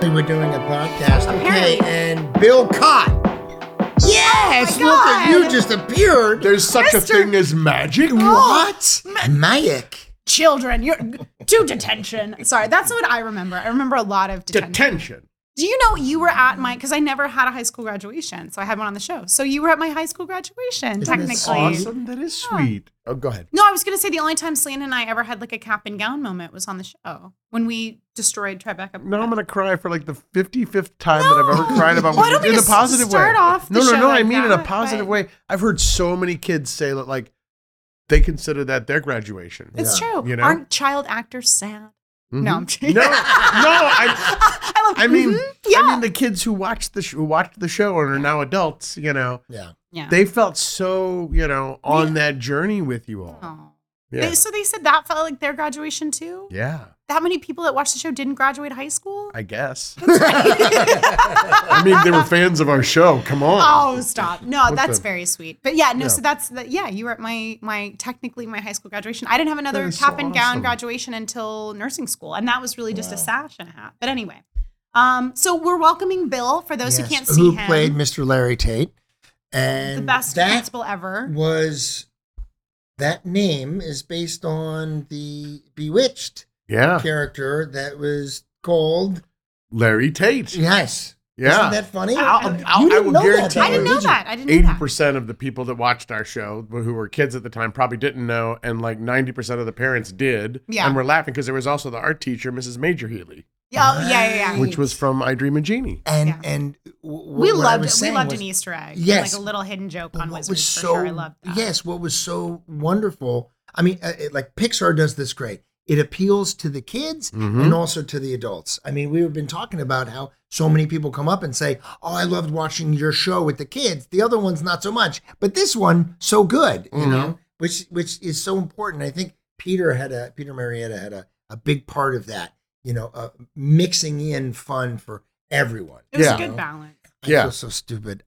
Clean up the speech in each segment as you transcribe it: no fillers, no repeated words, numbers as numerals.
We were doing a podcast, okay, and Bill Chott. Yes, look at you, just appeared. There's such a thing as magic. What? Magic. Children, you're to detention. Sorry, that's what I remember. I remember a lot of detention. Do you know you were at my, because I never had a high school graduation, so I had one on the show. So you were at my high school graduation, technically. That's awesome. That is sweet. Oh, go ahead. No, I was going to say the only time Selena and I ever had like a cap and gown moment was on the show when we destroyed Tribeca. No, I'm going to cry for like the 55th time that I've ever cried about what in a positive way. No, I mean in a positive way. I've heard so many kids say that like they consider that their graduation. It's true. You know? Aren't child actors sad? Mm-hmm. No, I'm kidding. I mean the kids who watched the show and are now adults, you know, they felt so, you know, on that journey with you all. Oh. Yeah. So they said that felt like their graduation too. Yeah, that many people that watched the show didn't graduate high school. I guess. That's right. I mean, they were fans of our show. Come on. Oh, stop! No, that's very sweet. But yeah, no. Yeah. So that's the, you were at my technically my high school graduation. I didn't have another cap and gown graduation until nursing school, and that was really just a sash and a hat. But anyway, so we're welcoming Bill for those who can't see him. Who played Mr. Laritate, and the best principal ever was. That name is based on the Bewitched character that was called Laritate. Yes. Yeah. Isn't that funny? I didn't know that. 80% of the people that watched our show who were kids at the time probably didn't know, and like 90% of the parents did. Yeah. And we're laughing because there was also the art teacher, Mrs. Major Healy. Yeah. Which was from I Dream of Jeannie. And we loved it. We loved an Easter egg. Yes. Like a little hidden joke on Wizards for sure. I loved that. Yes. What was so wonderful. I mean, like Pixar does this great. It appeals to the kids and also to the adults. I mean, we've been talking about how so many people come up and say, oh, I loved watching your show with the kids. The other one's not so much. But this one, so good, you know, which is so important. I think Peter Murrieta had a big part of that. You know, mixing in fun for everyone. It was a good balance. I feel so stupid.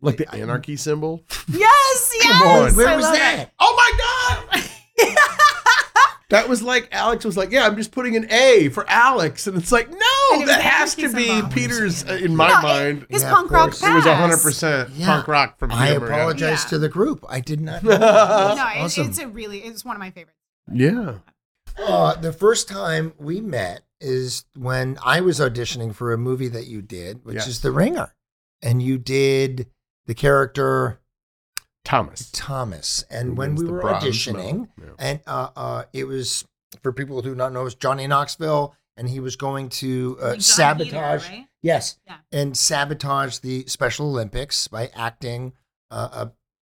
Like the anarchy symbol? Yes, yes. Come on. Where was that? Oh, my God. That was like, Alex was like, I'm just putting an A for Alex. And it's like, no, that has to be symbol. Peter's, in my mind. His punk rock past. It was 100% punk rock from Peter. I apologize to the group. I did not know. Awesome. It's one of my favorites. Yeah. The first time we met is when I was auditioning for a movie that you did, which is The Ringer. And you did the character... Thomas. And when we were auditioning, and it was, for people who do not know, it was Johnny Knoxville, and he was going to sabotage... Peter, right? Yes. Yeah. And sabotage the Special Olympics by acting...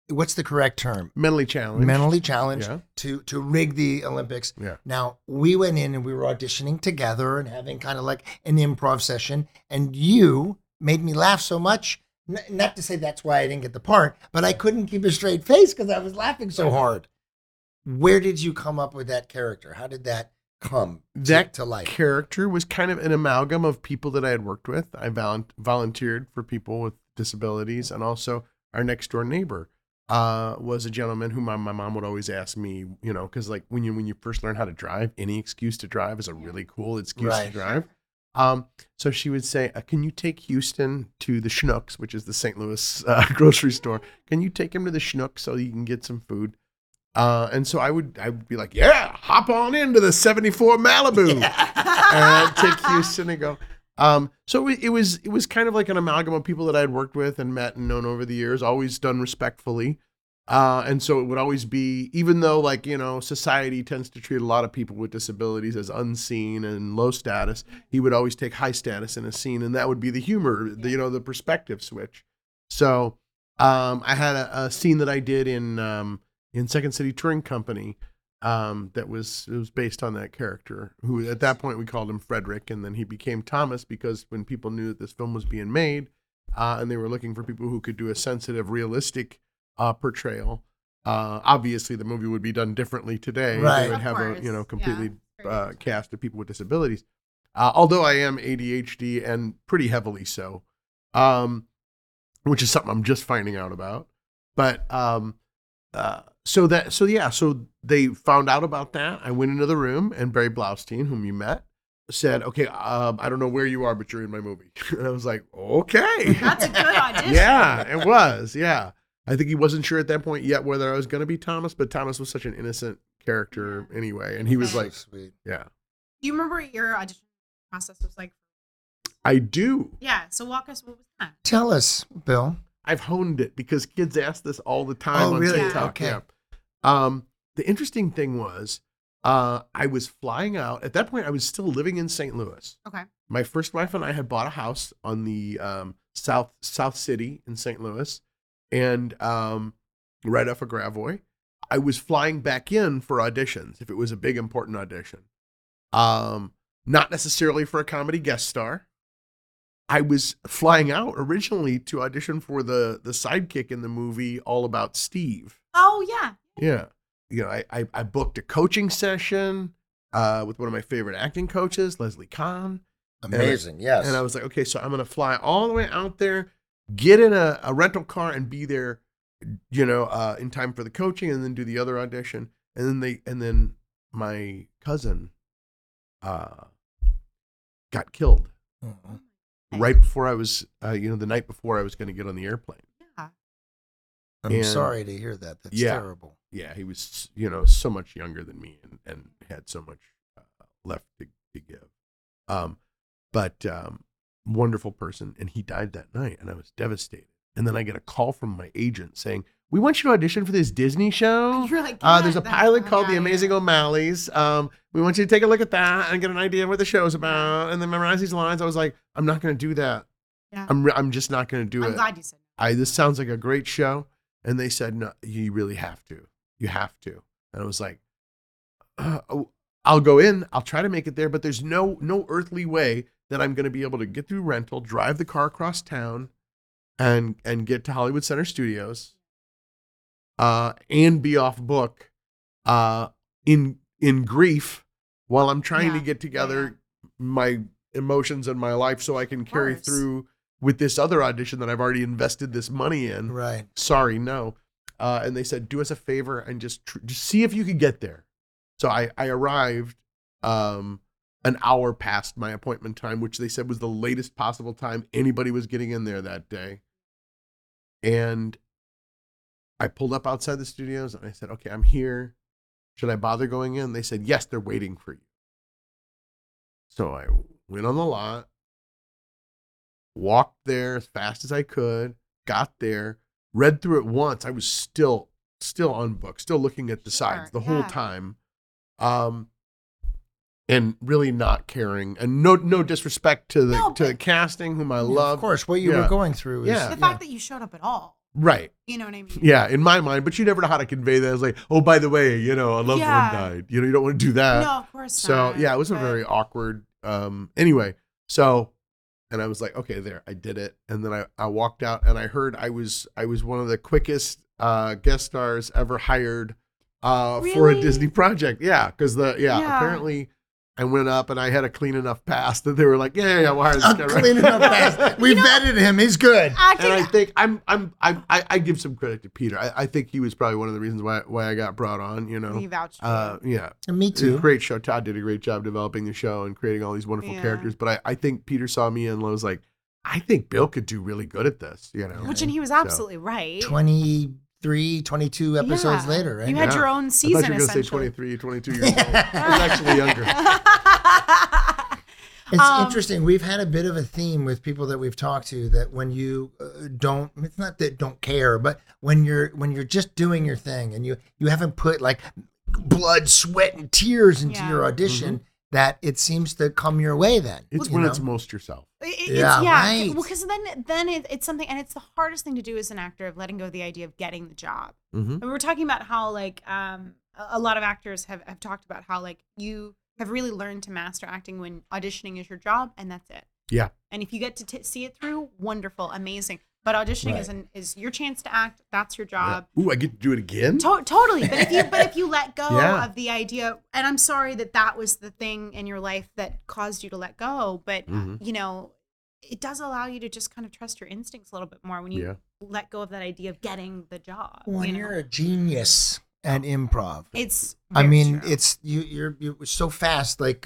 what's the correct term? Mentally challenged to rig the Olympics. Yeah. Now, we went in and we were auditioning together and having kind of like an improv session. And you made me laugh so much. Not to say that's why I didn't get the part, but I couldn't keep a straight face because I was laughing so hard. Where did you come up with that character? How did that come to life? That character was kind of an amalgam of people that I had worked with. I volunteered for people with disabilities, and also our next door neighbor. Was a gentleman who my mom would always ask me, you know, because like when you first learn how to drive, any excuse to drive is a really cool excuse to drive. So she would say, can you take Houston to the Schnucks, which is the St. Louis grocery store? Can you take him to the Schnucks so you can get some food? And so I would be like, hop on into the 74 Malibu and take Houston and go. So it was kind of like an amalgam of people that I had worked with and met and known over the years, always done respectfully. And so it would always be, even though like, you know, society tends to treat a lot of people with disabilities as unseen and low status, he would always take high status in a scene. And that would be the humor, the perspective switch. So, I had a scene that I did in Second City Touring Company. It was based on that character, who at that point we called him Frederick, and then he became Thomas because when people knew that this film was being made, and they were looking for people who could do a sensitive, realistic portrayal. Obviously, the movie would be done differently today. Right. They would have a completely cast of people with disabilities. Although I am ADHD and pretty heavily so, which is something I'm just finding out about, but. So they found out about that. I went into the room, and Barry Blaustein, whom you met, said, okay, I don't know where you are, but you're in my movie. And I was like, okay. That's a good audition. Yeah, it was. Yeah. I think he wasn't sure at that point yet whether I was going to be Thomas, but Thomas was such an innocent character anyway. And he was like, so sweet. Yeah. Do you remember what your audition process was like? I do. Yeah. So walk us, what was that? Tell us, Bill. I've honed it because kids ask this all the time on really? TikTok. Yeah. Okay. Yeah. The interesting thing was, I was flying out. At that point, I was still living in St. Louis. Okay. My first wife and I had bought a house on the South City in St. Louis, and right off of Gravois. I was flying back in for auditions if it was a big important audition, not necessarily for a comedy guest star. I was flying out originally to audition for the sidekick in the movie All About Steve. Oh yeah. Yeah. You know, I booked a coaching session with one of my favorite acting coaches, Leslie Kahn. Amazing, yes. And I was like, okay, so I'm going to fly all the way out there, get in a rental car, and be there, you know, in time for the coaching, and then do the other audition. And then my cousin got killed right before I was, the night before I was going to get on the airplane. Yeah. I'm sorry to hear that. That's terrible. Yeah, he was, so much younger than me and had so much left to give. But wonderful person, and he died that night, and I was devastated. And then I get a call from my agent saying, we want you to audition for this Disney show. You're like, there's a pilot called The Amazing O'Malley's. We want you to take a look at that and get an idea of what the show's about, and then memorize these lines. I was like, I'm not going to do that. Yeah. I'm just not going to do it. I'm glad you said that. This sounds like a great show. And they said, no, you really have to. You have to. And I was like, I'll go in. I'll try to make it there, but there's no earthly way that I'm going to be able to get through rental, drive the car across town, and get to Hollywood Center Studios, and be off book, in grief, while I'm trying to get together my emotions and my life so I can carry through with this other audition that I've already invested this money in. Right. Sorry, no. And they said, do us a favor and just see if you could get there. So I arrived an hour past my appointment time, which they said was the latest possible time anybody was getting in there that day. And I pulled up outside the studios and I said, okay, I'm here. Should I bother going in? They said, yes, they're waiting for you. So I went on the lot, walked there as fast as I could, got there. Read through it once. I was still on book, still looking at the sides the whole time, and really not caring. And no disrespect to the casting, whom I love. Of course, what you were going through is the fact that you showed up at all. Right. You know what I mean? Yeah, in my mind, but you never know how to convey that. It's like, oh, by the way, a loved one died. You don't want to do that. No, of course not. So yeah, it was a very awkward. Anyway, so. And I was like, okay, there, I did it. And then I walked out, and I heard I was one of the quickest guest stars ever hired for a Disney project. Yeah, because apparently I went up and I had a clean enough pass that they were like, yeah, we'll hire this guy. Clean enough pass. We vetted him. He's good. And I think I give some credit to Peter. I think he was probably one of the reasons why I got brought on. He vouched for me. Yeah, and me too. Great show. Todd did a great job developing the show and creating all these wonderful characters. But I think Peter saw me and was like, I think Bill could do really good at this. Which and he was absolutely right. 22 episodes later, right? You had your own season, I thought you were going to say 23, 22 years old. I was actually younger. It's interesting. We've had a bit of a theme with people that we've talked to that when you don't, it's not that don't care, but when you're just doing your thing and you haven't put like blood, sweat, and tears into your audition, that it seems to come your way then. It's when it's most yourself. Right. Well, because then it's something, and it's the hardest thing to do as an actor of letting go of the idea of getting the job. Mm-hmm. And we were talking about how like a lot of actors have talked about how like you have really learned to master acting when auditioning is your job, and that's it. Yeah. And if you get to see it through, wonderful, amazing. But auditioning is your chance to act. That's your job. Yeah. Ooh, I get to do it again? Totally. But if you let go of the idea, and I'm sorry that was the thing in your life that caused you to let go, but it does allow you to just kind of trust your instincts a little bit more when you let go of that idea of getting the job. When you're a genius and improv. It's very true. It's you're so fast. Like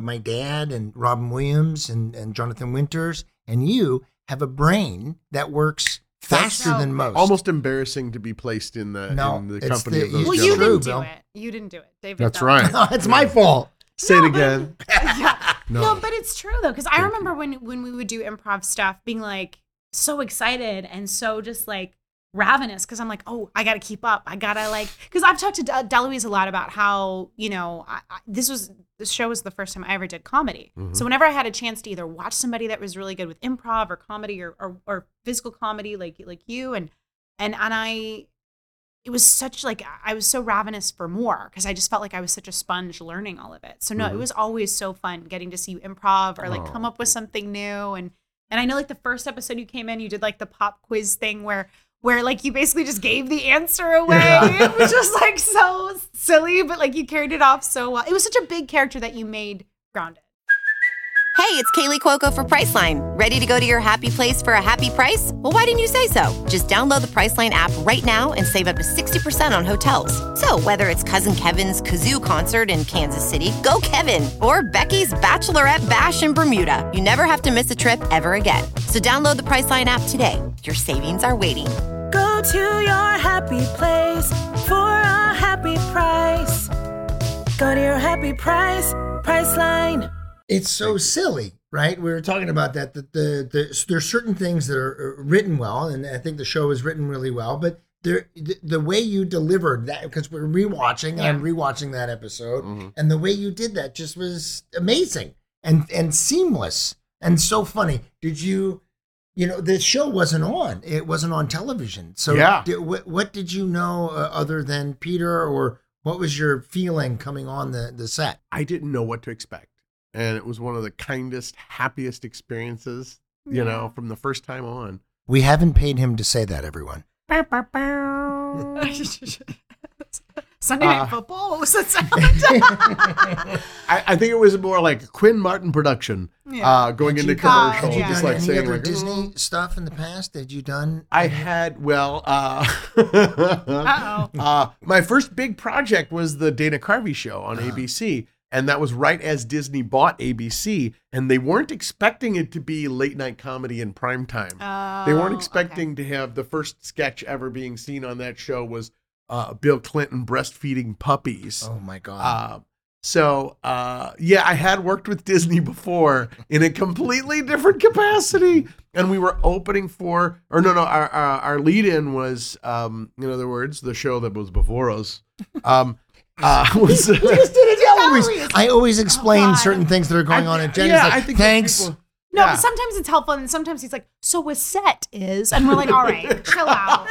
my dad and Robin Williams and Jonathan Winters and you have a brain that works faster than most. Almost embarrassing to be placed in the company of those. Well, you didn't do it. You didn't do it, David. That's right. It's my fault. Say it again. No, but it's true though, because I remember when we would do improv stuff, being like so excited and so just like ravenous, because I'm like, oh, I got to keep up. I got to because I've talked to DeLuise a lot about how, this show was the first time I ever did comedy. Mm-hmm. So whenever I had a chance to either watch somebody that was really good with improv or comedy or physical comedy like you it was such I was so ravenous for more because I just felt like I was such a sponge learning all of it. So no, mm-hmm. It was always so fun getting to see you improv or come up with something new. And I know the first episode you came in, you did the pop quiz thing where you basically just gave the answer away. Yeah. It was just so silly, but you carried it off so well. It was such a big character that you made grounded. Hey, it's Kaylee Cuoco for Priceline. Ready to go to your happy place for a happy price? Well, why didn't you say so? Just download the Priceline app right now and save up to 60% on hotels. So whether it's Cousin Kevin's Kazoo Concert in Kansas City, go Kevin, or Becky's Bachelorette Bash in Bermuda, you never have to miss a trip ever again. So download the Priceline app today. Your savings are waiting. Go to your happy place for a happy price. Go to your happy price, Priceline. It's so silly, right? We were talking about that there's certain things that are written well, and I think the show is written really well, but the way you delivered that, because we're rewatching, I'm rewatching that episode, mm-hmm. and the way you did that just was amazing and seamless and so funny. Did you... the show wasn't on. It wasn't on television. So what did you know other than Peter, or what was your feeling coming on the set? I didn't know what to expect. And it was one of the kindest, happiest experiences, from the first time on. We haven't paid him to say that, everyone. Sunday Night Football? What was that sound? I think it was more like a Quinn Martin production going into commercial. Had you just done any other Disney stuff in the past? Had you done? I had, my first big project was the Dana Carvey show on ABC. And that was right as Disney bought ABC, and they weren't expecting it to be late night comedy in primetime. They weren't expecting to have the first sketch ever being seen on that show was Bill Clinton breastfeeding puppies. Oh my God. I had worked with Disney before in a completely different capacity. And we were opening for, our lead in was, in other words, the show that was before us. I always explain certain things that are going on at Jen's. Yeah, I think thanks. People, but sometimes it's helpful, and sometimes he's like, so what set is? And we're like, all right, chill out.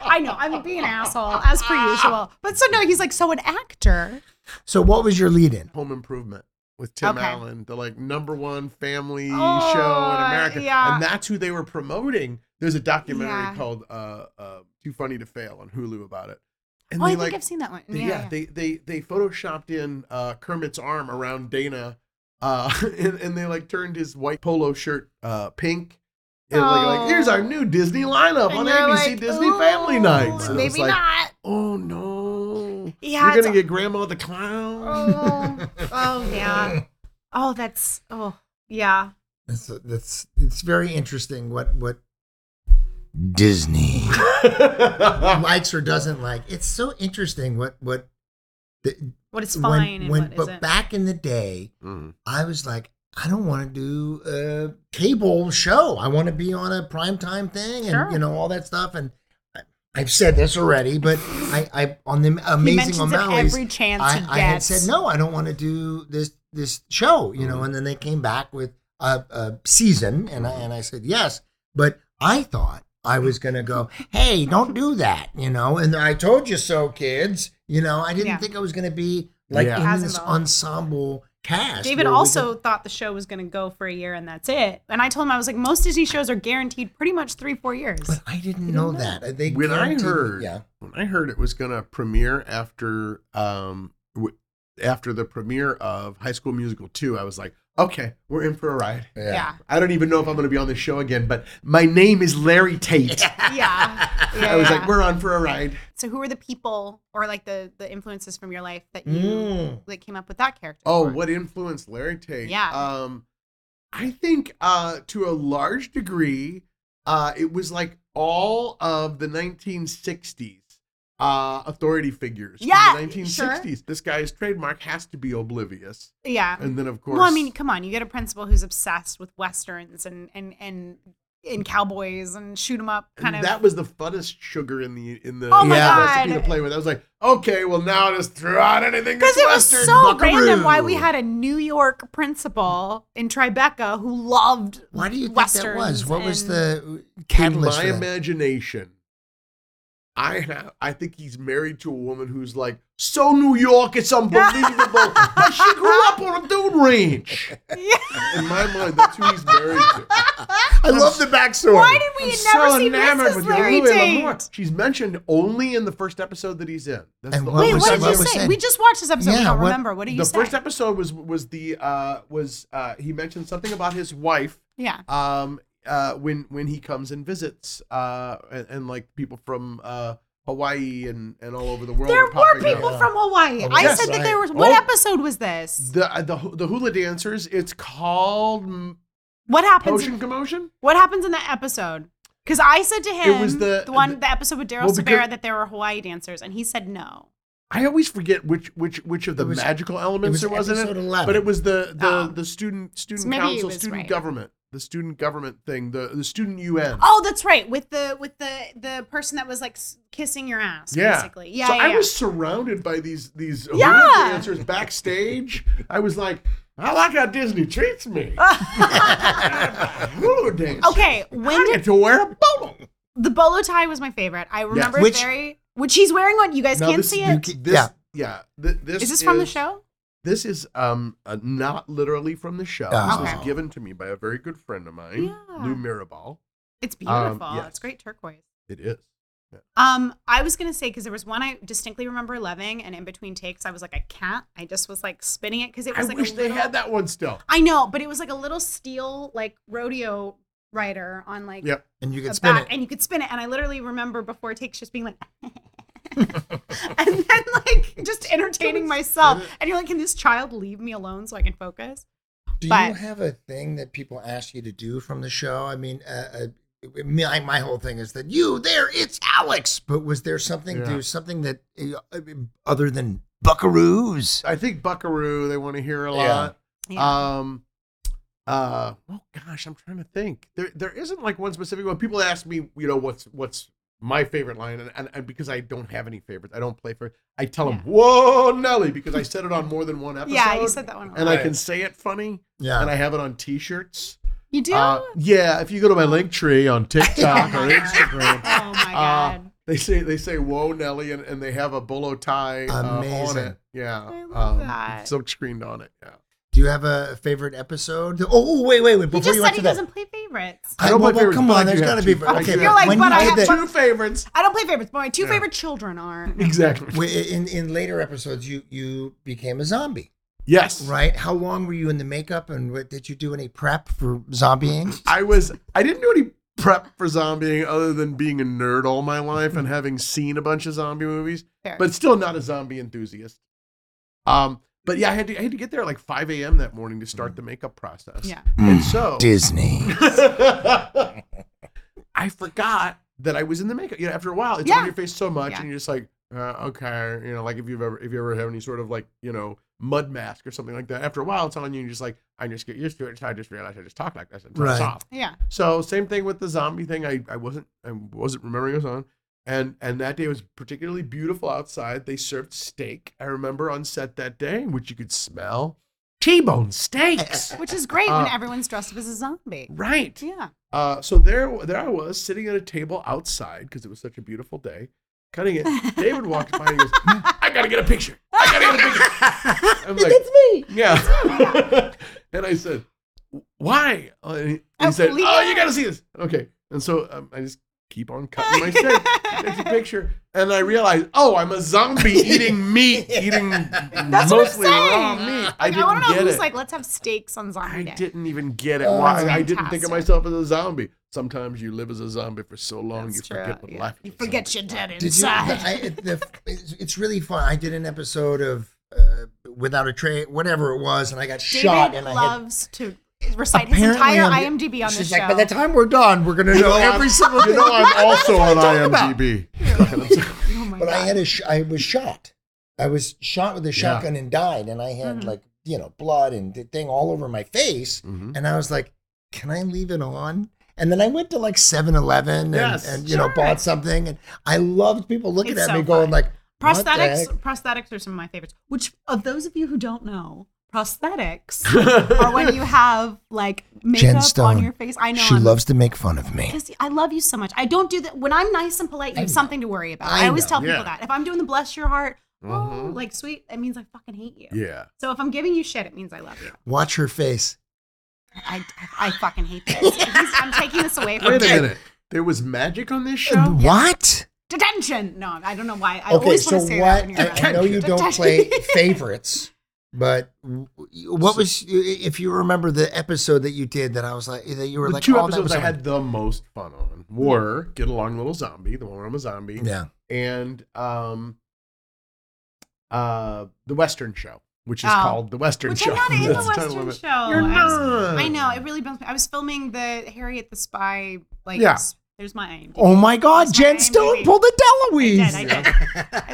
I know, I'm being an asshole, as per usual. But so no, he's like, so an actor. So what was your lead-in? Home Improvement with Tim Allen, the number one family show in America. Yeah. And that's who they were promoting. There's a documentary called Too Funny to Fail on Hulu about it. And I think I've seen that one. They photoshopped in Kermit's arm around Dana, and they turned his white polo shirt pink. And here's our new Disney lineup on ABC Disney Family Nights. And maybe not. Oh no! Yeah, you're gonna get Grandma the Clown. Oh, Oh, that's That's it's very interesting. What Disney likes or doesn't like. It's so interesting what is fine and what isn't. Back in the day, I was like, I don't want to do a cable show. I want to be on a primetime thing and all that stuff. And I've said this already, but I on the Amazing O'Malley's, every chance I had said no, I don't want to do this show. And then they came back with a season, and I said yes, but I thought I was going to go, hey, don't do that, and I told you so, kids, I didn't think I was going to be in this ensemble cast. David also thought the show was going to go for a year and that's it. And I told him, I was like, most Disney shows are guaranteed pretty much 3-4 years. But I didn't know that. When I heard it was going to premiere after after the premiere of High School Musical 2, I was like, okay, we're in for a ride. Yeah. I don't even know if I'm going to be on this show again, but my name is Laritate. I was like, we're on for a ride. So who are the people or like the influences from your life that you like came up with that character? Oh, what influenced Laritate? Yeah. I think to a large degree, it was like all of the 1960s. Authority figures in the 1960s. Sure. This guy's trademark has to be oblivious. Yeah. And then, of course... Well, I mean, come on. You get a principal who's obsessed with Westerns and cowboys and shoot 'em up kind of... That was the funnest sugar in the oh my God, recipe to play with. I was like, okay, well, now just throw out anything that's Western. Because it was so random why we had a New York principal in Tribeca who loved Westerns. Why do you think that was? What was the catalyst in my imagination... I think he's married to a woman who's like, so New York, it's unbelievable. But she grew up on a dude ranch. Yeah. In my mind, that's who he's married to. I love the backstory. Why did we never see Mrs. Laritate? She's mentioned only in the first episode that he's in. That's the wait, what did you say? We just watched this episode. Yeah, I don't remember. What did you say? The first episode was he mentioned something about his wife. Yeah. When he comes and visits and like people from Hawaii and all over the world. There were people from Hawaii. I said that there was. What episode was this? The hula dancers. It's called What Happens? Potion Commotion? What happens in that episode? Because I said to him, it was the episode with Daryl Sabera that there were Hawaii dancers, and he said no. I always forget which of the magical elements there was in it. 11. But it was the student council, student government. The student government thing, the student UN. Oh, that's right, with the person that was like kissing your ass, basically. Yeah. So I was surrounded by these dancers backstage. I was like, I like how Disney treats me. Okay, I get to wear a bolo. The bolo tie was my favorite. I remember which he's wearing one. You guys can't see it. This is this from the show? This is not literally from the show. This was given to me by a very good friend of mine, Lou Mirabal. It's beautiful. It's great turquoise. It is. Yeah. I was going to say, because there was one I distinctly remember loving, and in between takes, I was like, I can't. I just was like spinning it because it was like they had that one still. I know, but it was like a little steel like rodeo rider on like and you could spin it. And you could spin it. And I literally remember before takes just being like... and then like just entertaining myself, and you're like, can this child leave me alone so I can focus? You have a thing that people ask you to do from the show? I mean, my whole thing is that it's Alex. But was there something that other than Buckaroos? I think Buckaroo. They want to hear a lot. Yeah. I'm trying to think. There isn't like one specific one. People ask me, what's my favorite line, and because I don't have any favorites, I don't play for it. I tell them, whoa, Nelly, because I said it on more than one episode. Yeah, you said that one. And I can say it funny. Yeah. And I have it on T-shirts. You do? Yeah, if you go to my link tree on TikTok or Instagram. Oh, my God. They say, whoa, Nelly, and they have a bolo tie on it. Yeah. I love that. Silk screened on it, yeah. Do you have a favorite episode? Oh, wait. Before you went to that. He just said he doesn't play favorites. I don't play favorites. Come on, there's got to be... Okay, you're like, but I have two favorites. I don't play favorites, but my two favorite children are... Exactly. In later episodes, you became a zombie. Yes. Right? How long were you in the makeup, and did you do any prep for zombieing? I didn't do any prep for zombieing other than being a nerd all my life and having seen a bunch of zombie movies, but still not a zombie enthusiast. But yeah, I had to get there at like 5 a.m. that morning to start the makeup process. Yeah. And so Disney. I forgot that I was in the makeup. After a while, it's on your face so much, and you're just like, okay, like if you ever have any sort of like, mud mask or something like that. After a while, it's on you, and you're just like, I just get used to it. So I just realized I just talk like this until it's off. Yeah. So same thing with the zombie thing. I wasn't remembering it was on. And that day was particularly beautiful outside. They served steak, I remember, on set that day, which you could smell. T-bone steaks. Which is great when everyone's dressed up as a zombie. Right. Yeah. So there I was, sitting at a table outside, because it was such a beautiful day, cutting it. David walked by and he goes, I got to get a picture. I'm like, it's me. Yeah. And I said, why? And he said, you got to see this. Okay. And so I just keep on cutting my steak. There's a picture. And I realized, oh, I'm a zombie eating meat, eating that's mostly raw meat. Like, I didn't get it. I want to know who's like, let's have steaks on zombie day. I didn't even get it. Why? I didn't think of myself as a zombie. Sometimes you live as a zombie for so long, that's you forget what life is. You forget you're dead inside. It's really fun. I did an episode of Without a Tray, whatever it was, and I got shot. And I recite apparently his entire IMDb on this show. Like, by the time we're done, we're going to know every single thing. You know, I'm also on IMDb. Oh my God. I was shot. I was shot with a shotgun and died. And I had blood and thing all over my face. Mm-hmm. And I was like, can I leave it on? And then I went to like 7-Eleven and bought something. And I loved people looking at me going like, prosthetics are some of my favorites. Which, of those of you who don't know, prosthetics are when you have like makeup on your face. I know she loves to make fun of me. I love you so much. I don't do that. When I'm nice and polite, you have something to worry about. I always tell people that. If I'm doing the bless your heart, sweet, it means I fucking hate you. Yeah. So if I'm giving you shit, it means I love you. Watch her face. I fucking hate this. I'm taking this away from you. Wait a minute. There was magic on this show? What? Detention. No, I don't know why. I know you don't play favorites. But what was, if you remember the episode that you did that I was like, that you were the like, two episodes I had the most fun on were Get Along Little Zombie, the one where I'm a zombie. Yeah. And the Western Show, which is called The Western Show. I'm not in The Western Show. You're not. I know. It really bums me. I was filming the Harriet the Spy, there's my IMDb. Oh my God, Jen Stone pulled the Deloise. I did.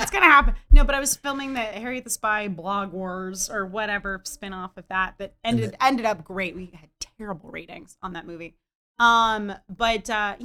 It's going to happen. No, but I was filming the Harriet the Spy blog wars or whatever spin-off of that ended up great. We had terrible ratings on that movie. I missed the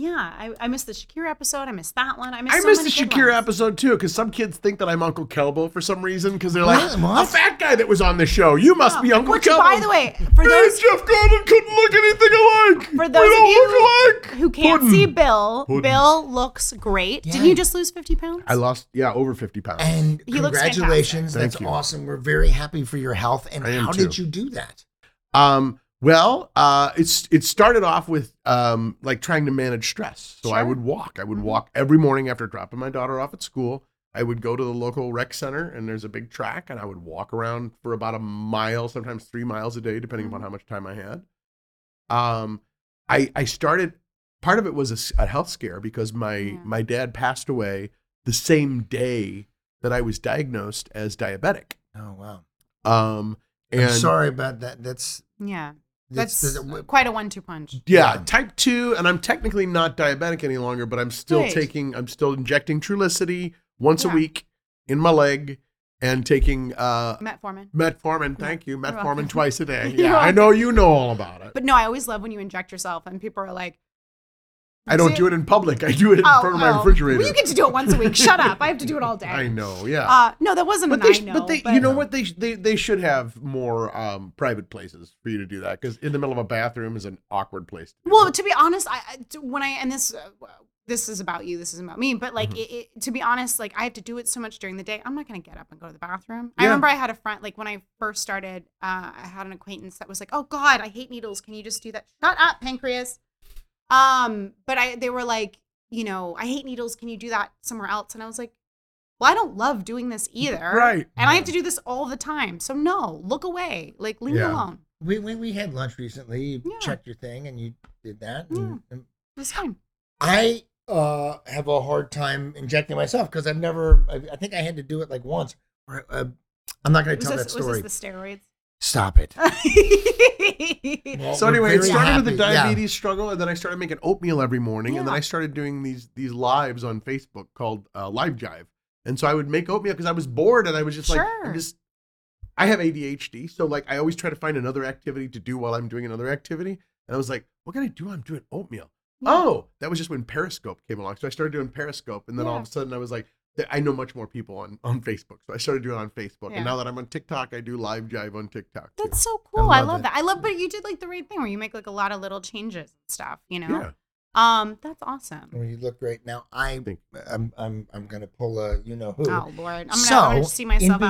Shakira episode. I missed that one. I missed the Shakira episode too, because some kids think that I'm Uncle Kelbo for some reason, because they're like, a fat guy that was on the show. You must be Uncle Kelbo. By the way, for those Jeff Gordon couldn't look anything alike. For those of you who can't see Bill, Bill looks great. Yeah. Didn't you just lose 50 pounds? I lost, over 50 pounds. And he congratulations, that's awesome. We're very happy for your health. And how did you do that? Well, it started off with trying to manage stress. So I would walk every morning after dropping my daughter off at school. I would go to the local rec center, and there's a big track, and I would walk around for about a mile, sometimes 3 miles a day, depending upon how much time I had. I started, part of it was a health scare because my dad passed away the same day that I was diagnosed as diabetic. Oh, wow. I'm sorry about that. That's quite a 1-2 punch. Yeah, type 2, and I'm technically not diabetic any longer, but I'm still injecting Trulicity once a week in my leg and taking Metformin. Metformin, thank you. Metformin twice a day. Yeah, I know you know all about it. But no, I always love when you inject yourself and people are like, I don't do it in public. I do it in front of my refrigerator. Well, you get to do it once a week. Shut up. I have to do it all day. I know, yeah. No, that wasn't an I know. But you know what? They should have more private places for you to do that, because in the middle of a bathroom is an awkward place. To be honest, this is about you, this isn't about me, but to be honest, like, I have to do it so much during the day. I'm not going to get up and go to the bathroom. Yeah. I remember I had a friend, like, when I first started, I had an acquaintance that was like, oh, God, I hate needles. Can you just do that? Shut up, pancreas. They were like, I hate needles. Can you do that somewhere else? And I was like, well, I don't love doing this either. Right. And I have to do this all the time. So no, look away. Like, leave me alone. We had lunch recently. You checked your thing and you did that. And it's fine. I have a hard time injecting myself because I've never, I think I had to do it like once. I'm not going to tell that story. Was this the steroids? Stop it. So anyway, it started with the diabetes struggle, and then I started making oatmeal every morning, and then I started doing these lives on Facebook called Live Jive. And so I would make oatmeal because I was bored, and I was just I have ADHD, so like I always try to find another activity to do while I'm doing another activity. And I was like, what can I do? I'm doing oatmeal. Yeah. Oh, that was just when Periscope came along. So I started doing Periscope, and then all of a sudden I was like, I know much more people on Facebook. So I started doing it on Facebook. Yeah. And now that I'm on TikTok, I do Live Jive on TikTok. That's so cool. I love that. But you did like the right thing where you make like a lot of little changes and stuff, Yeah. That's awesome. Well, you look great. Now I'm going to pull a you-know-who. Oh, Lord. I'm going to see myself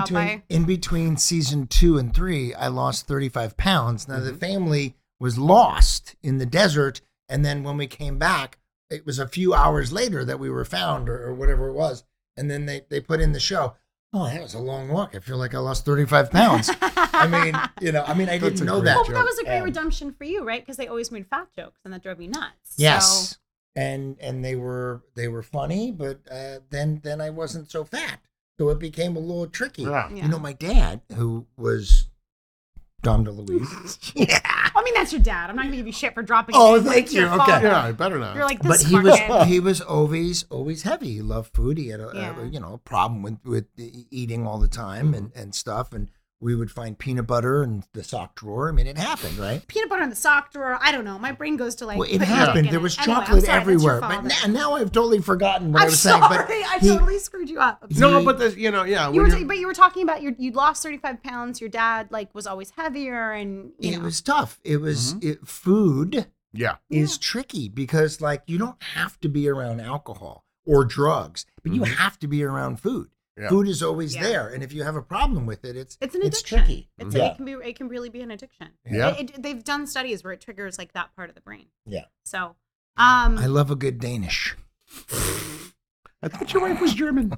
in between season 2 and 3, I lost 35 pounds. Now the family was lost in the desert. And then when we came back, it was a few hours later that we were found or whatever it was. And then they put in the show. Oh, that was a long walk. I feel like I lost 35 pounds. I mean, I didn't know that. Well, that was a great redemption for you, right? Because they always made fat jokes and that drove you nuts. Yes. So. And they were funny, but then I wasn't so fat. So it became a little tricky. Yeah. Yeah. You know, my dad, who was Dom DeLuise. Yeah. I mean, that's your dad. I'm not going to give you shit for dropping. Oh, thank you. Okay. Yeah, I better not. You're like this. But he was always heavy. He loved food. He had a problem with eating all the time and stuff. And we would find peanut butter in the sock drawer. I mean, it happened, right? Peanut butter in the sock drawer. I don't know. My brain goes to like. Well, it happened. There was chocolate everywhere. But now I've totally forgotten what I was saying. But I totally screwed you up. No, but yeah. But you were talking about you'd lost 35 pounds. Your dad was always heavier, and it was tough. It was food. Yeah, is tricky because you don't have to be around alcohol or drugs, but you have to be around food. Yeah. Food is always there, and if you have a problem with it, it's an addiction. It's tricky. It can really be an addiction. Yeah, they've done studies where it triggers that part of the brain. Yeah. So, I love a good Danish. I thought your wife was German.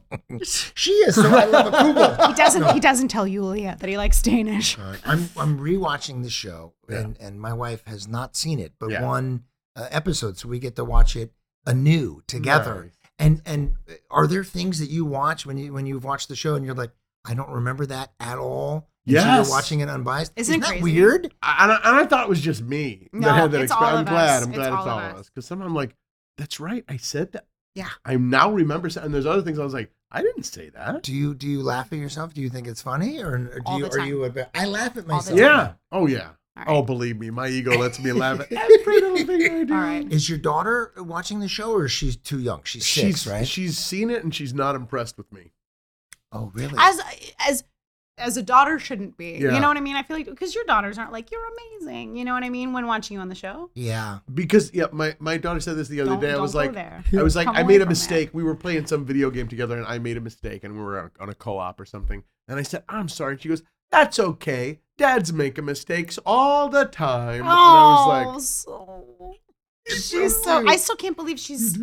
She is. So I love a Kugel. He doesn't tell Yulia that he likes Danish. I'm rewatching the show, and my wife has not seen it, but one episode, so we get to watch it anew together. Right. And are there things that you watch when you've watched the show and you're like, I don't remember that at all? Yes. So you're watching it unbiased. Isn't that crazy? Weird? I thought it was just me. No, that had that experience. I'm glad it's all of us. Because sometimes I'm like, that's right, I said that. Yeah. I now remember, and there's other things I was like, I didn't say that. Do you laugh at yourself? Do you think it's funny? I laugh at myself. Yeah. Oh yeah. Right. Oh, believe me, my ego lets me laugh at every little thing I do. All right. Is your daughter watching the show, or is she too young? She's 6, right? She's seen it, and she's not impressed with me. Oh, really? As a daughter shouldn't be. Yeah. You know what I mean? I feel like because your daughters aren't like, you're amazing. You know what I mean? When watching you on the show. Yeah. Because my daughter said this the other day. I was like, I made a mistake. We were playing some video game together, and I made a mistake, and we were on a co-op or something. And I said, I'm sorry. She goes, that's okay. Dads make mistakes all the time. Oh, and I was like, I still can't believe she's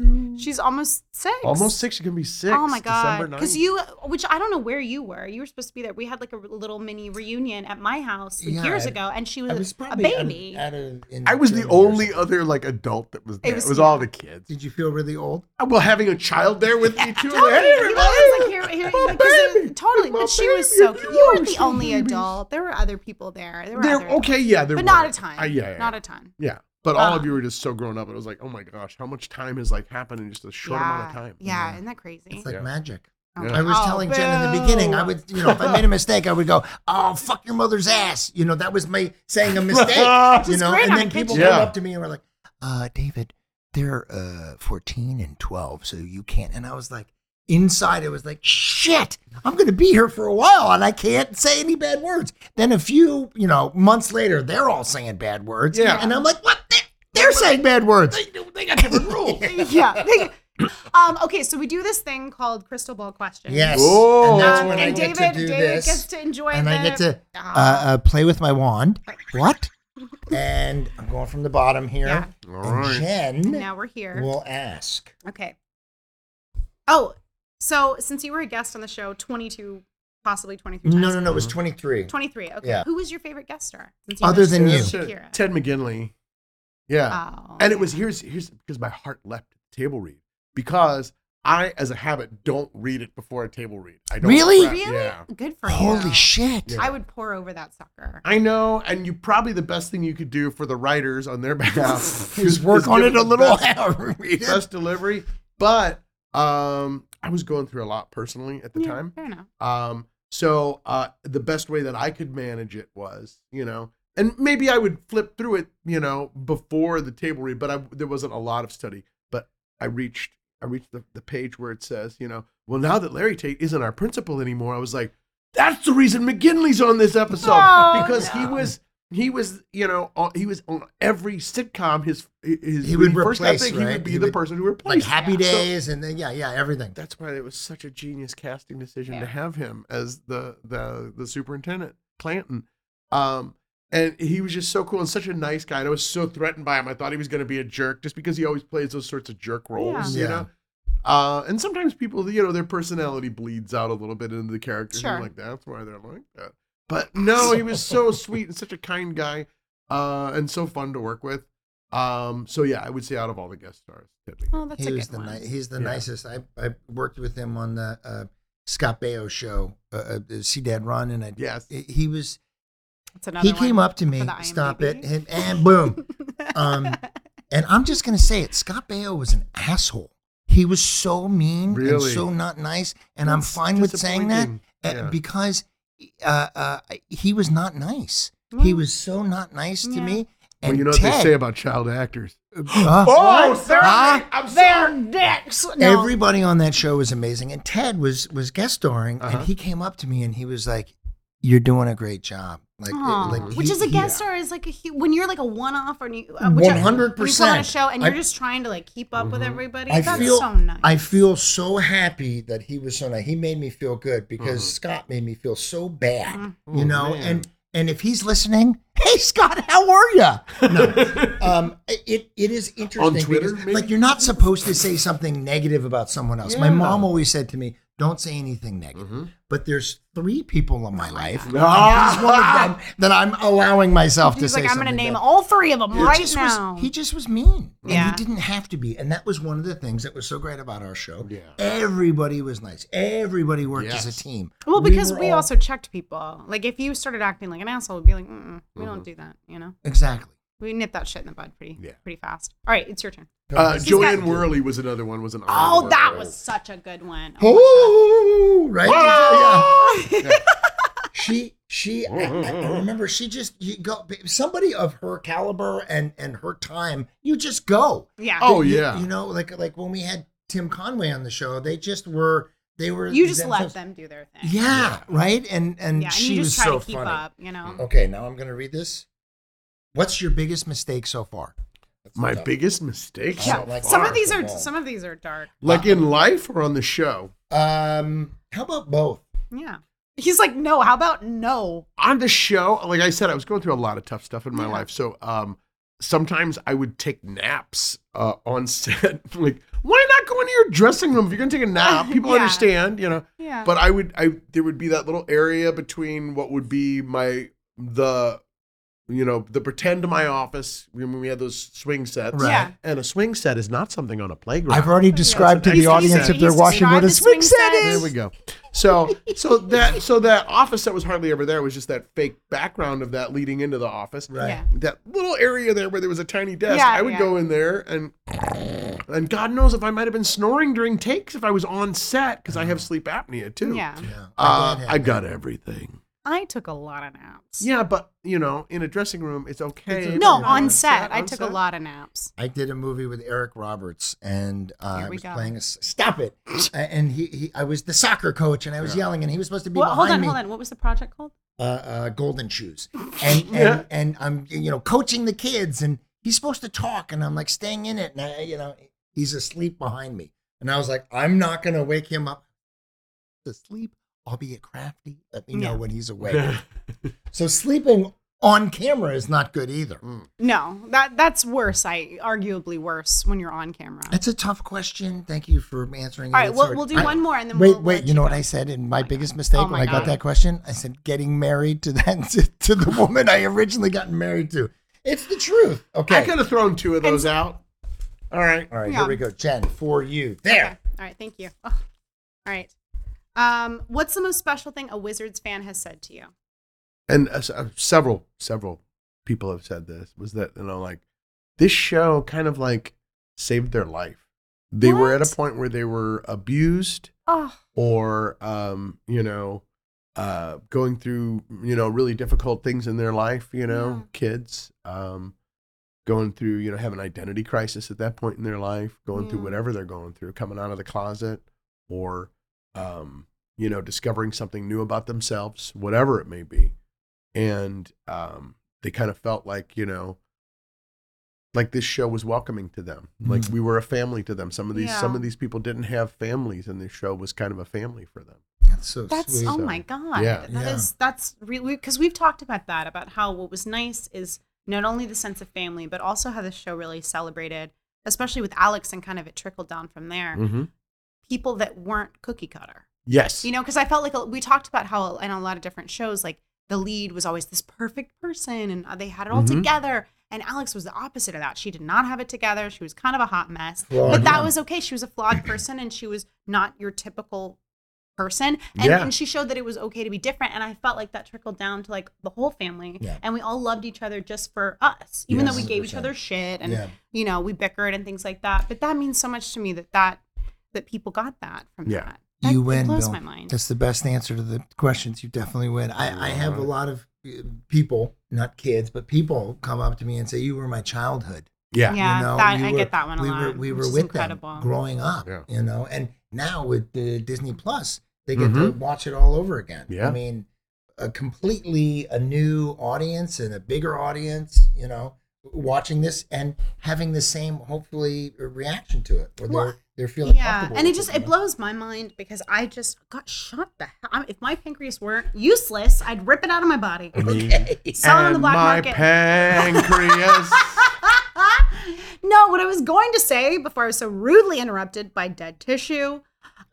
almost 6. Almost 6, she can be 6. Oh my God. Because which I don't know where you were. You were supposed to be there. We had a little mini reunion at my house years ago, and she was a baby. I was the only other adult that was there. It was all the kids. Did you feel really old? Well, having a child there with me too. Totally. Totally, but she was so cute. You weren't the only adult. There were other people there. There were, but not a ton. Not a ton. Yeah. But all of you were just so grown up. It was like, oh my gosh, how much time has happened in just a short amount of time? Yeah, isn't that crazy? It's magic. Okay. I was telling Jen in the beginning, I would, if I made a mistake, I would go, oh, fuck your mother's ass. That was me saying a mistake. Great, and then people came up to me and were like, David, they're 14 and 12, so you can't. And I was like, inside, it was like, shit, I'm going to be here for a while and I can't say any bad words. Then a few, months later, they're all saying bad words. Yeah. And I'm like, what? They're saying bad words. They got different rules. Yeah. Okay, so we do this thing called Crystal Ball Questions. Yes. Whoa. And that's when I get to do this. David gets to enjoy it. And I get to play with my wand. What? And I'm going from the bottom here. Yeah. All right. And Jen. Now we're here. We'll ask. Okay. Oh. So, since you were a guest on the show 22, possibly 23 times. No, it was 23. 23, okay. Yeah. Who was your favorite guest star? Other than you. Shakira. Ted McGinley. Yeah. Oh, and it was, here's because my heart leapt at the table read. Because I, as a habit, don't read it before a table read. I don't really? Prep. Really? Yeah. Good for you. Holy shit. Yeah. I would pour over that sucker. I know. And you probably the best thing you could do for the writers on their behalf is work on it a little. Best delivery. But, I was going through a lot personally at the time. Fair enough. So the best way that I could manage it was, and maybe I would flip through it, before the table read, but there wasn't a lot of study. But I reached the page where it says, well, now that Laritate isn't our principal anymore, I was like, that's the reason McGinley's on this episode because he was on every sitcom. He would replace. I think he would be the person who replaced Happy Days, so, and then everything. That's why it was such a genius casting decision to have him as the superintendent, Clanton. And he was just so cool and such a nice guy. And I was so threatened by him. I thought he was going to be a jerk just because he always plays those sorts of jerk roles, you know? And sometimes people, you know, their personality bleeds out a little bit into the character. Sure. Like, that's why they're like that. But no, he was so sweet and such a kind guy and so fun to work with. So, yeah, I would say out of all the guest stars. Oh, that's a good one. He's the nicest. I worked with him on the Scott Baio show, CDAD Run. And he was... He came up to me, stop it, and boom. And I'm just going to say it. Scott Baio was an asshole. He was so mean and so not nice. And I'm fine with saying that because he was not nice. He was so not nice to me. And well, you know what they say about child actors? They're dicks. No. Everybody on that show was amazing. And Ted was guest starring. Uh-huh. And he came up to me and he was like, "You're doing a great job." Which is a guest star is like when you're like a one-off or 100% on a show and you're just trying to like keep up with everybody. That's so nice. I feel so happy that he was so nice. He made me feel good because Scott made me feel so bad, you know. Man. And if he's listening, hey Scott, how are you? No, it is interesting on Twitter. Because, like you're not supposed to say something negative about someone else. Yeah. My mom always said to me, "Don't say anything negative." Mm-hmm. But there's three people in my life. And he's one of them that I'm allowing myself to say something. He's like, I'm going to name all three of them right now. He just was mean. Yeah. And he didn't have to be. And that was one of the things that was so great about our show. Yeah. Everybody was nice. Everybody worked as a team. Well, because we also checked people. Like, if you started acting like an asshole, we'd be like, we don't do that, you know? Exactly. We nip that shit in the bud pretty fast. All right, it's your turn. Joanne Worley was another one. Was such a good one. Oh, right? Whoa! Yeah. She. I remember she just somebody of her caliber and her time. You just go. Yeah. Oh yeah. You know, like when we had Tim Conway on the show, they just were. They were. You just let them do their thing. Yeah. Right. And she was so funny. You just try to keep up. You know. Okay, now I'm gonna read this. What's your biggest mistake so far? My biggest mistake? Yeah. Some of these are dark. Like in life or on the show? How about both? Yeah. He's like, no, how about no? On the show, like I said, I was going through a lot of tough stuff in my life. So sometimes I would take naps on set. Like, why not go into your dressing room if you're going to take a nap? People understand, you know. Yeah. But there would be that little area between what would be the pretend to my office when we had those swing sets. Right. Yeah. And a swing set is not something on a playground. I've already described to the audience if they're watching what a swing set is. There we go. So that office that was hardly ever there was just that fake background of that leading into the office. Right. Yeah. That little area there where there was a tiny desk. Yeah, I would go in there and God knows if I might have been snoring during takes if I was on set because I have sleep apnea too. Yeah. I got everything. I took a lot of naps. Yeah, but, you know, in a dressing room, it's okay. On set, I took a lot of naps. I did a movie with Eric Roberts, and Stop it! And I was the soccer coach, and I was yelling, and he was supposed to be behind me. Hold on. What was the project called? Golden Shoes. And I'm, you know, coaching the kids, and he's supposed to talk, and I'm, like, staying in it, and, he's asleep behind me. And I was like, I'm not going to wake him up to sleep. I'll be a crafty. Let me know when he's awake. So sleeping on camera is not good either. No, that's worse. Arguably worse when you're on camera. That's a tough question. Thank you for answering it. All right, we'll do one more and then we'll... Wait, you know what I said in my biggest mistake when I got that question? I said getting married to to the woman I originally gotten married to. It's the truth. Okay. I could have thrown two of those out. All right, here we go. Jen, for you. There. Okay. All right, thank you. Oh. All right. What's the most special thing a Wizards fan has said to you? And several people have said this, was that, you know, like, this show kind of, like, saved their life. They were at a point where they were abused or, going through, you know, really difficult things in their life, you know, kids, going through, you know, have an identity crisis at that point in their life, going through whatever they're going through, coming out of the closet or... you know, discovering something new about themselves, whatever it may be. And they kind of felt like, you know, like this show was welcoming to them. Mm-hmm. Like we were a family to them. Some of these people didn't have families and this show was kind of a family for them. That's so sweet. Oh my God. Yeah. That's really, because we've talked about that, about how what was nice is not only the sense of family, but also how the show really celebrated, especially with Alex, and kind of it trickled down from there, mm-hmm. people that weren't cookie cutter. Yes. You know, because I felt like we talked about how in a lot of different shows, like the lead was always this perfect person and they had it all mm-hmm. together. And Alex was the opposite of that. She did not have it together. She was kind of a hot mess. Flawed, but that was okay. She was a flawed person and she was not your typical person. And, yeah. and she showed that it was okay to be different. And I felt like that trickled down to like the whole family. Yeah. And we all loved each other just for us, even though we gave each other shit and, you know, we bickered and things like that. But that means so much to me that people got that from that. You win, Bill. My mind. That's the best answer to the questions. You definitely win. I have a lot of people, not kids, but people come up to me and say, "You were my childhood." Yeah, yeah. You know, I get that one a lot. We were with them growing up. Yeah. You know, and now with the Disney Plus, they get mm-hmm. to watch it all over again. Yeah, I mean, a completely new audience and a bigger audience. You know, watching this and having the same hopefully reaction to it. They're feeling comfortable. And it blows my mind because I just got shot the hell. If my pancreas weren't useless, I'd rip it out of my body. Okay. Sell it on the black market. My pancreas. No, what I was going to say before I was so rudely interrupted by dead tissue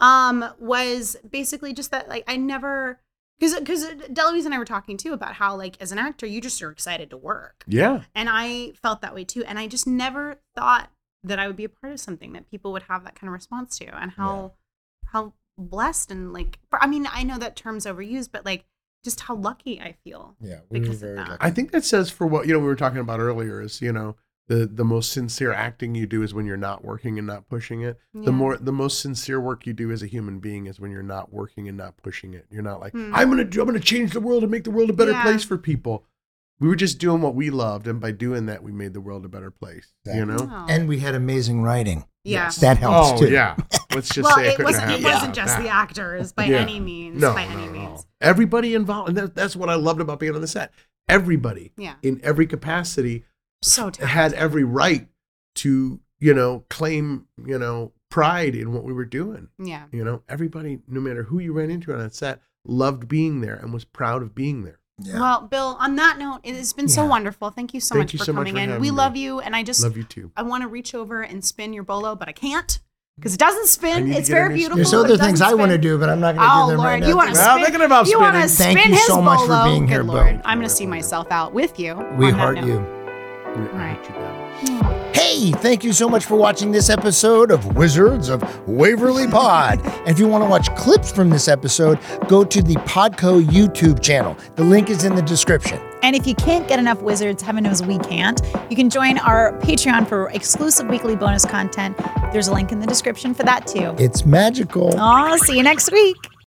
was basically just that, like, I never... Because DeLuise and I were talking too about how, like, as an actor, you just are excited to work. Yeah. And I felt that way too. And I just never thought that I would be a part of something that people would have that kind of response to, and how blessed and like, I mean, I know that term's overused, but like just how lucky I feel. Yeah, because of that. Lucky. I think that says for what, you know, we were talking about earlier is, you know, the most sincere acting you do is when you're not working and not pushing it. Yeah. The most sincere work you do as a human being is when you're not working and not pushing it. You're not like, I'm gonna change the world and make the world a better place for people. We were just doing what we loved, and by doing that, we made the world a better place, you know? Oh. And we had amazing writing. Yeah. Yes. That helps, too. Oh, yeah. Let's just say it wasn't just the actors by any means. No. Everybody involved. And that's what I loved about being on the set. Everybody in every capacity had every right to, you know, claim, you know, pride in what we were doing. Yeah. You know, everybody, no matter who you ran into on that set, loved being there and was proud of being there. Yeah. Well, Bill, on that note, it's been so wonderful. Thank you so much for coming in. We love you, and I just love you too. I want to reach over and spin your bolo, but I can't because it doesn't spin. It's very beautiful. There's other things I want to do, but I'm not going to do them right now. You want to spin? You want to spin his bolo? Thank you so much for being here, Bill. I'm going to see myself out with you. We heart you. We heart you, Bill. Hey, thank you so much for watching this episode of Wizards of Waverly Pod. And if you want to watch clips from this episode, go to the Podco YouTube channel. The link is in the description. And if you can't get enough Wizards, heaven knows we can't, you can join our Patreon for exclusive weekly bonus content. There's a link in the description for that too. It's magical. I'll see you next week.